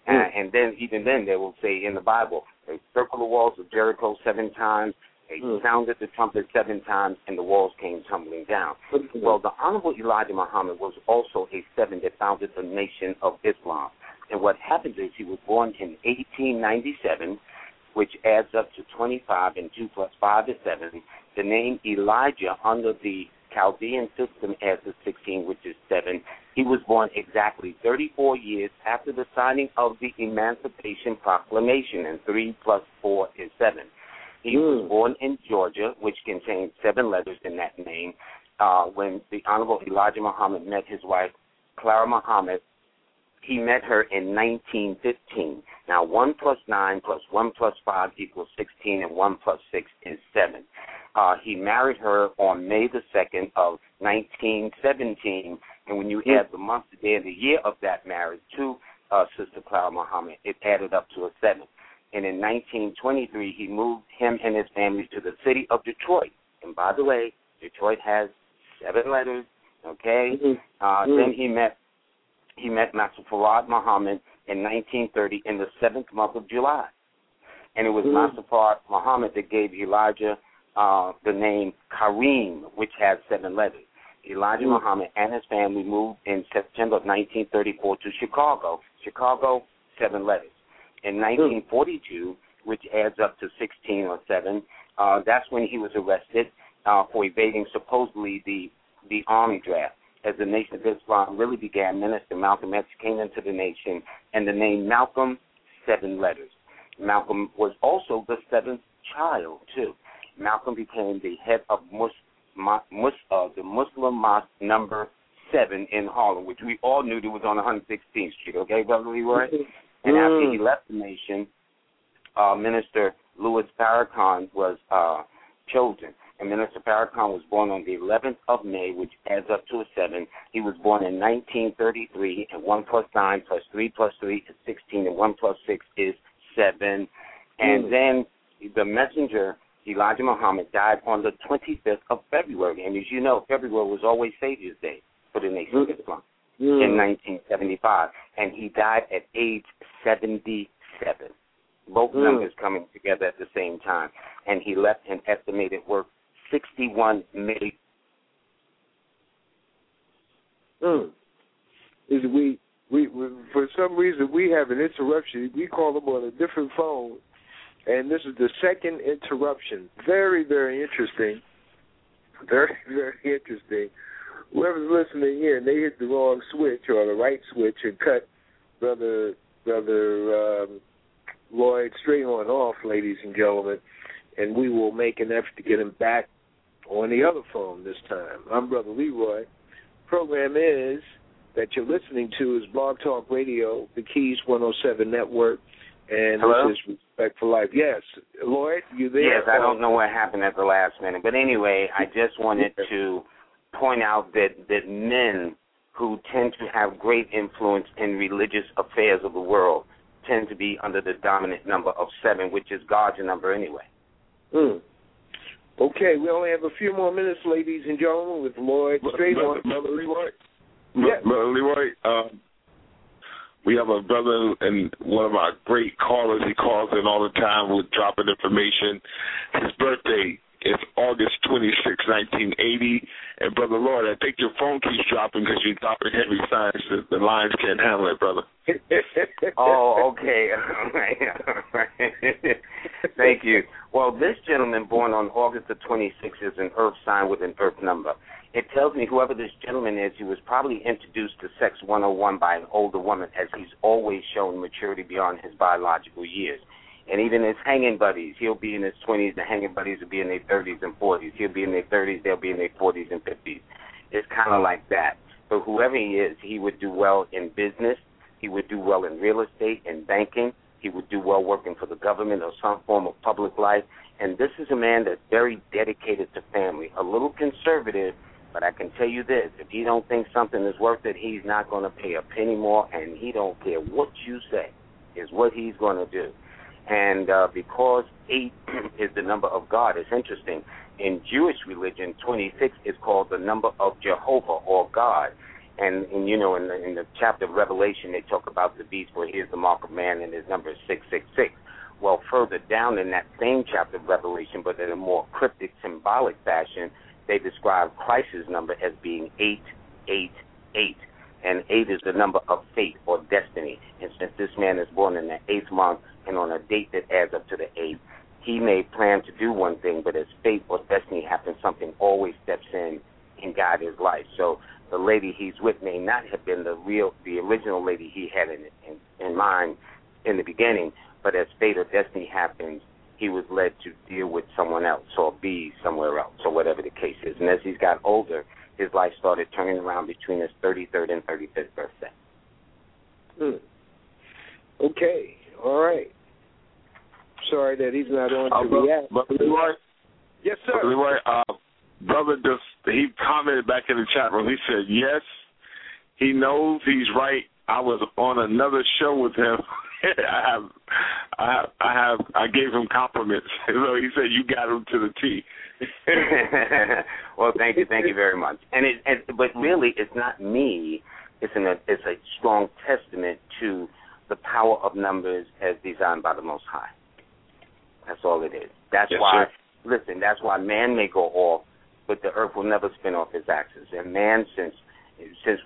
And then, even then, they will say in the Bible, they circle the walls of Jericho 7 times. They sounded the trumpet 7 times, and the walls came tumbling down. Well, the Honorable Elijah Muhammad was also a 7 that founded the Nation of Islam. And what happens is he was born in 1897, which adds up to 25, and 2 plus 5 is 7. The name Elijah under the Chaldean system adds to 16, which is 7. He was born exactly 34 years after the signing of the Emancipation Proclamation, and 3 plus 4 is 7. He was born in Georgia, which contains 7 letters in that name. When the Honorable Elijah Muhammad met his wife, Clara Muhammad, he met her in 1915. Now, 1 plus 9 plus 1 plus 5 equals 16, and 1 plus 6 is 7. He married her on May the 2nd of 1917, and when you add the month, the day, and the year of that marriage to Sister Clara Muhammad, it added up to a 7. And in 1923, he moved him and his family to the city of Detroit. And by the way, Detroit has 7 letters, okay? Then he met Master Farad Muhammad in 1930 in the 7th month of July. And it was Master Farad Muhammad that gave Elijah the name Kareem, which has 7 letters. Elijah Muhammad and his family moved in September of 1934 to Chicago. Chicago, 7 letters. In 1942, which adds up to 16 or 7, that's when he was arrested for evading supposedly the army draft. As the Nation of Islam really began, Minister Malcolm X came into the nation, and the name Malcolm, 7 letters. Malcolm was also the 7th child, too. Malcolm became the head of the Muslim Mosque number 7 in Harlem, which we all knew that was on 116th Street, okay, Brother Leroy? And after he left the nation, Minister Louis Farrakhan was chosen. And Minister Farrakhan was born on the 11th of May, which adds up to a 7. He was born in 1933, and 1 plus 9 plus 3 plus 3 is 16, and 1 plus 6 is 7. And then the messenger, Elijah Muhammad, died on the 25th of February. And as you know, February was always Savior's Day for the Nation of Islam. In 1975, and he died at age 77. Both numbers coming together at the same time, and he left an estimated worth $61 million. Is we for some reason we have an interruption. We call them on a different phone, and this is the second interruption. Very, very interesting. Very, very interesting. Whoever's listening in, they hit the wrong switch or the right switch and cut Brother Lloyd Strayhorn off, ladies and gentlemen, and we will make an effort to get him back on the other phone this time. I'm Brother Leroy. Program is that you're listening to is Blog Talk Radio, the Keys 107 Network, and hello? This is Respect for Life. Yes, Lloyd, you there? Yes, I don't know what happened at the last minute, but anyway, I just wanted to point out that men who tend to have great influence in religious affairs of the world tend to be under the dominant number of 7, which is God's number anyway. Mm. Okay, we only have a few more minutes, ladies and gentlemen, with Lloyd Strayhorn. Brother Leroy? Yeah. Brother Leroy, we have a brother and one of our great callers. He calls in all the time with dropping information. His birthday is August 26, 1980. And, Brother Lloyd, I think your phone keeps dropping because you're dropping heavy signs. The lines can't handle it, brother. Oh, okay. All right. All right. Thank you. Well, this gentleman born on August the 26th is an earth sign with an earth number. It tells me whoever this gentleman is, he was probably introduced to Sex 101 by an older woman, as he's always shown maturity beyond his biological years. And even his hanging buddies, he'll be in his 20s, the hanging buddies will be in their 30s and 40s. He'll be in their 30s, they'll be in their 40s and 50s. It's kind of like that. But whoever he is, he would do well in business. He would do well in real estate and banking. He would do well working for the government or some form of public life. And this is a man that's very dedicated to family, a little conservative, but I can tell you this, if he don't think something is worth it, he's not going to pay a penny more, and he don't care what you say is what he's going to do. And because 8 is the number of God, it's interesting. In Jewish religion, 26 is called the number of Jehovah or God. And you know, in the chapter of Revelation, they talk about the beast, where here's the mark of man, and his number is 666. Well, further down in that same chapter of Revelation, but in a more cryptic, symbolic fashion, they describe Christ's number as being 888. And 8 is the number of fate or destiny. And since this man is born in the 8th month and on a date that adds up to the 8th, he may plan to do one thing, but as fate or destiny happens, something always steps in and guides his life. So the lady he's with may not have been the original lady he had in mind in the beginning, but as fate or destiny happens, he was led to deal with someone else or be somewhere else or whatever the case is. And as he's got older, his life started turning around between his 33rd and 35th birthday. Hmm. Okay. All right. Sorry that he's not on to the app. Yes, sir. Leroy, brother, he commented back in the chat room. He said, yes, he knows he's right. I was on another show with him. I gave him compliments. So he said, you got him to the T. Well, thank you very much. But really, it's not me. It's a strong testament to the power of numbers as designed by the Most High. That's all it is. That's why man may go off, but the earth will never spin off its axis. And man, since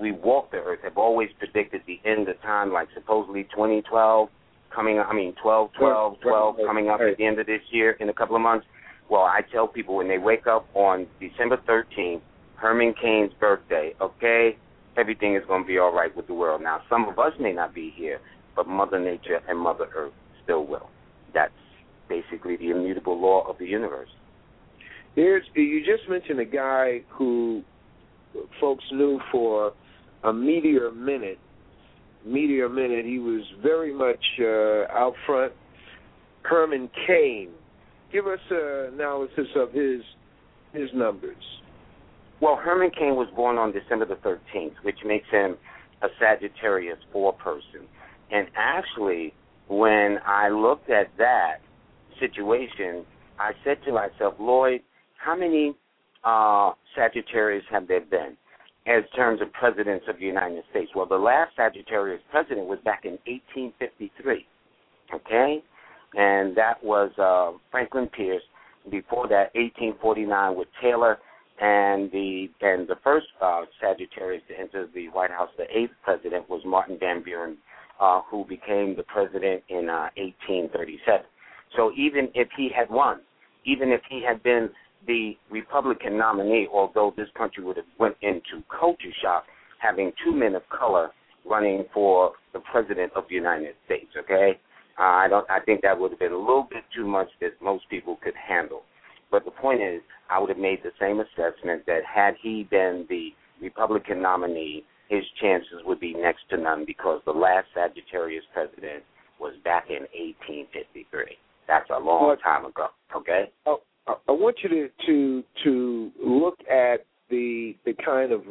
we walk the earth, have always predicted the end of time, like supposedly 2012 coming. I mean, 12 coming up at the end of this year in a couple of months. Well, I tell people when they wake up on December 13th, Herman Cain's birthday, okay, everything is going to be all right with the world. Now, some of us may not be here, but Mother Nature and Mother Earth still will. That's basically the immutable law of the universe. You just mentioned a guy who folks knew for a Meteor Minute. Meteor Minute, he was very much out front. Herman Cain. Give us an analysis of his numbers. Well, Herman Cain was born on December the 13th, which makes him a Sagittarius 4 person. And actually, when I looked at that situation, I said to myself, Lloyd, how many Sagittarius have there been as terms of presidents of the United States? Well, the last Sagittarius president was back in 1853, okay? And that was Franklin Pierce. Before that, 1849 with Taylor, and the first Sagittarius to enter the White House, the 8th president, was Martin Van Buren, who became the president in 1837. So even if he had won, even if he had been the Republican nominee, although this country would have went into culture shock, having two men of color running for the president of the United States, okay? I think that would have been a little bit too much that most people could handle. But the point is, I would have made the same assessment that had he been the Republican nominee, his chances would be next to none, because the last Sagittarius president was back in 1853. That's a long time ago, okay? I want you to look at the kind of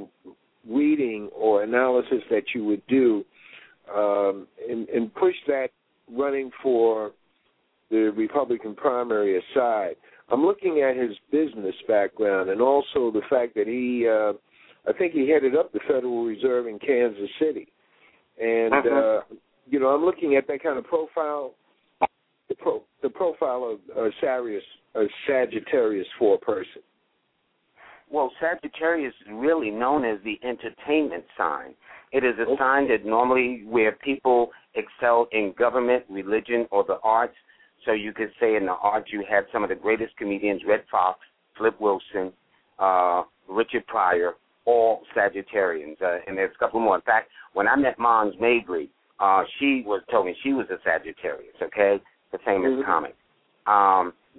reading or analysis that you would do and push that running for the Republican primary aside. I'm looking at his business background and also the fact that he, I think he headed up the Federal Reserve in Kansas City. And, you know, I'm looking at that kind of profile, the profile of Sagittarius for a person. Well, Sagittarius is really known as the entertainment sign. It is a sign that normally where people excel in government, religion, or the arts. So you could say in the arts you had some of the greatest comedians, Red Fox, Flip Wilson, Richard Pryor, all Sagittarians. And there's a couple more. In fact, when I met Mons Mabry, told me she was a Sagittarius, okay, the famous comic.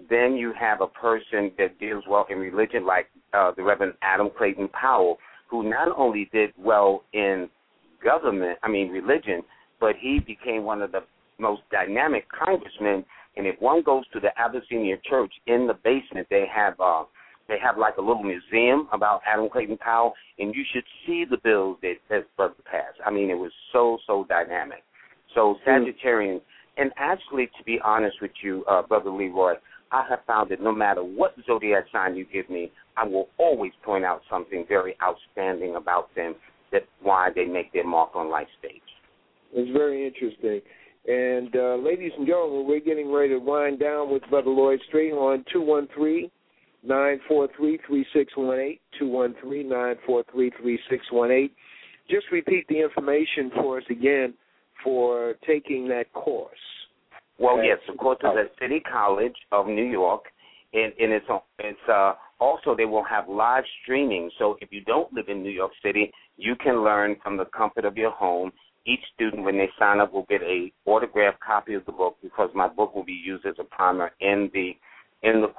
Then you have a person that deals well in religion like the Reverend Adam Clayton Powell, who not only did well in religion, but he became one of the most dynamic congressmen. And if one goes to the Abyssinian Church, in the basement they have like a little museum about Adam Clayton Powell, and you should see the bills that his brother passed. I mean, it was so dynamic. So Sagittarian, and actually, to be honest with you, Brother Leroy, I have found that no matter what zodiac sign you give me, I will always point out something very outstanding about them, that's why they make their mark on life stage. It's very interesting. And, ladies and gentlemen, we're getting ready to wind down with Brother Lloyd Strayhorn, 213-943-3618, 213-943-3618. Just repeat the information for us again for taking that course. Well, yes, of course, it's at City College of New York, and it's also they will have live streaming. So if you don't live in New York City, you can learn from the comfort of your home. Each student, when they sign up, will get an autographed copy of the book, because my book will be used as a primer in the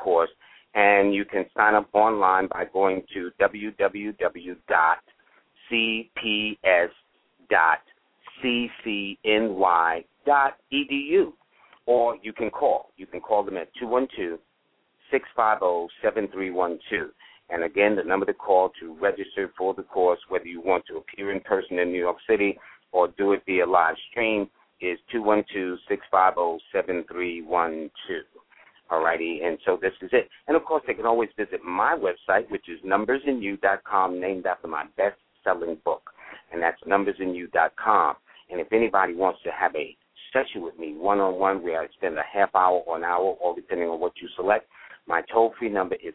course. And you can sign up online by going to www.cps.ccny.edu, or you can call. You can call them at 212-650-7312. And, again, the number to call to register for the course, whether you want to appear in person in New York City or do it via live stream, is 212-650-7312. All righty, and so this is it. And, of course, they can always visit my website, which is numbersandyou.com, named after my best-selling book, and that's numbersandyou.com. And if anybody wants to have a session with me one-on-one where I spend a half hour or an hour, all depending on what you select, my toll-free number is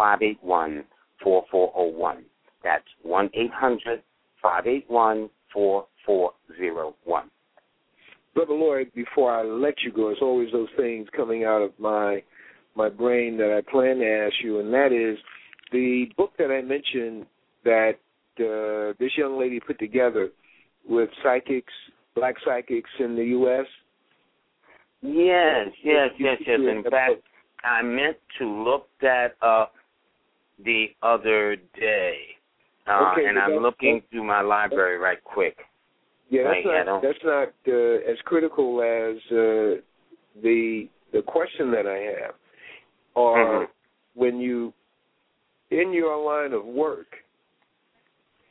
1-800-581-4401. That's 1-800-581-4401. Brother Lloyd, before I let you go, it's always those things coming out of my brain that I plan to ask you, and that is the book that I mentioned that this young lady put together with psychics, black psychics in the U.S. Yes. In fact, I meant to look that up the other day, and I'm looking through my library right quick. Yeah, that's not as critical as the question that I have. Or when you, in your line of work,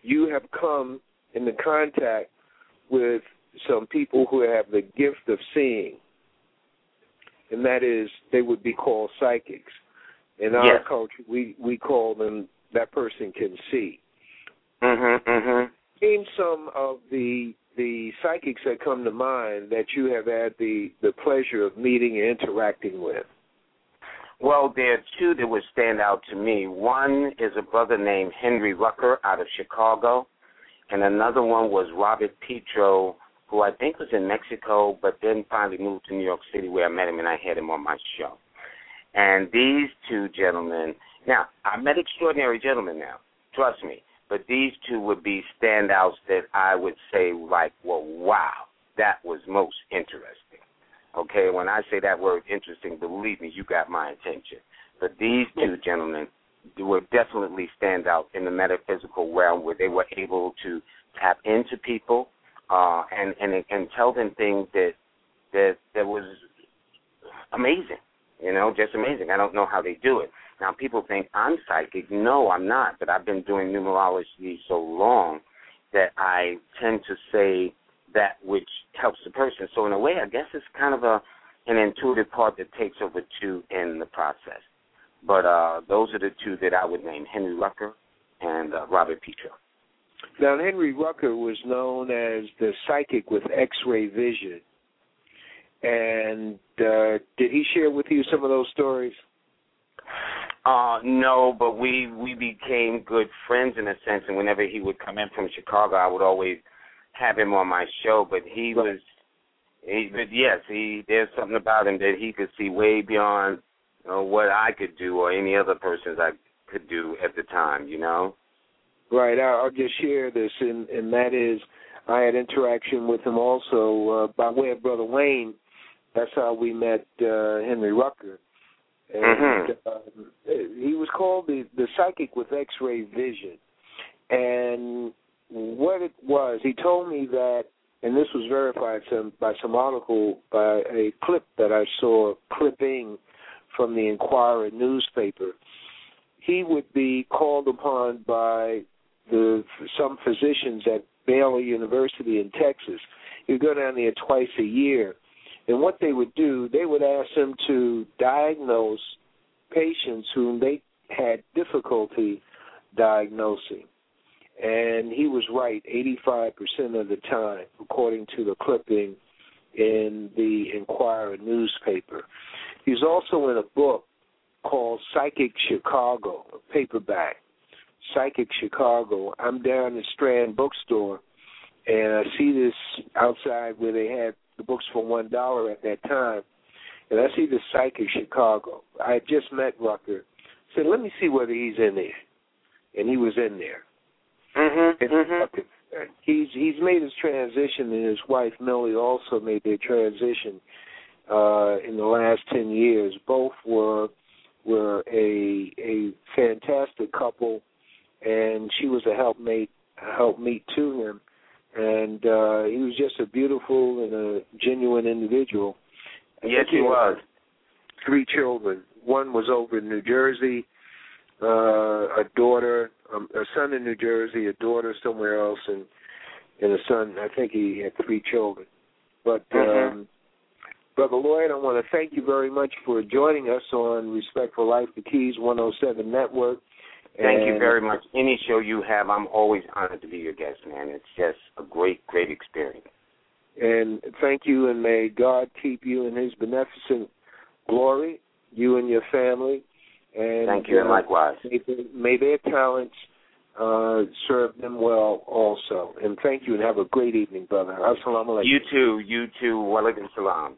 you have come into contact with some people who have the gift of seeing, and that is they would be called psychics. In our culture, we call them that person can see. Name some of the psychics that come to mind that you have had the pleasure of meeting and interacting with. Well, there are two that would stand out to me. One is a brother named Henry Rucker out of Chicago, and another one was Robert Petro, who I think was in Mexico, but then finally moved to New York City, where I met him, and I had him on my show. And these two gentlemen, now, I met extraordinary gentlemen now, trust me, but these two would be standouts that I would say, like, well, wow, that was most interesting. Okay, when I say that word interesting, believe me, you got my attention. But these two gentlemen were definitely standouts in the metaphysical realm where they were able to tap into people and tell them things that was amazing, you know, just amazing. I don't know how they do it. Now, people think I'm psychic. No, I'm not, but I've been doing numerology so long that I tend to say that which helps the person. So in a way, I guess it's kind of an intuitive part that takes over two in the process. But those are the two that I would name, Henry Rucker and Robert Petro. Now, Henry Rucker was known as the psychic with X-ray vision. And did he share with you some of those stories? No, but we became good friends in a sense. And whenever he would come in from Chicago, I would always have him on my show. But he was, there's something about him that he could see way beyond what I could do or any other persons I could do at the time, you know? Right. I'll just share this, and that is I had interaction with him also by way of Brother Wayne. That's how we met Henry Rucker. And he was called the psychic with X-ray vision. And what it was, he told me that, and this was verified by some article, by a clip that I saw, clipping from the Inquirer newspaper. He would be called upon by some physicians at Baylor University in Texas. He would go down there twice a year. And what they would do, they would ask them to diagnose patients whom they had difficulty diagnosing. And he was right 85% of the time, according to the clipping in the Inquirer newspaper. He's also in a book called Psychic Chicago, a paperback, Psychic Chicago. I'm down at Strand Bookstore, and I see this outside where they had the books for $1 at that time, and I see the Psychic Chicago. I had just met Rucker. I said, let me see whether he's in there, and he was in there. He's made his transition, and his wife Millie also made their transition in the last 10 years. Both were a fantastic couple, and she was a helpmeet to him. And he was just a beautiful and a genuine individual. Yes, he was. 3 children. One was over in New Jersey, a daughter, a son in New Jersey, a daughter somewhere else, and a son. I think he had 3 children. But, Brother Lloyd, I want to thank you very much for joining us on Respect for Life, the Keys 107 Network. Thank you very much. Any show you have, I'm always honored to be your guest, man. It's just a great, great experience. And thank you, and may God keep you in his beneficent glory, you and your family. And thank you, and likewise. May their talents serve them well also. And thank you, and have a great evening, brother. As-salamu alaykum. You too, you too. Wa alaykum salam.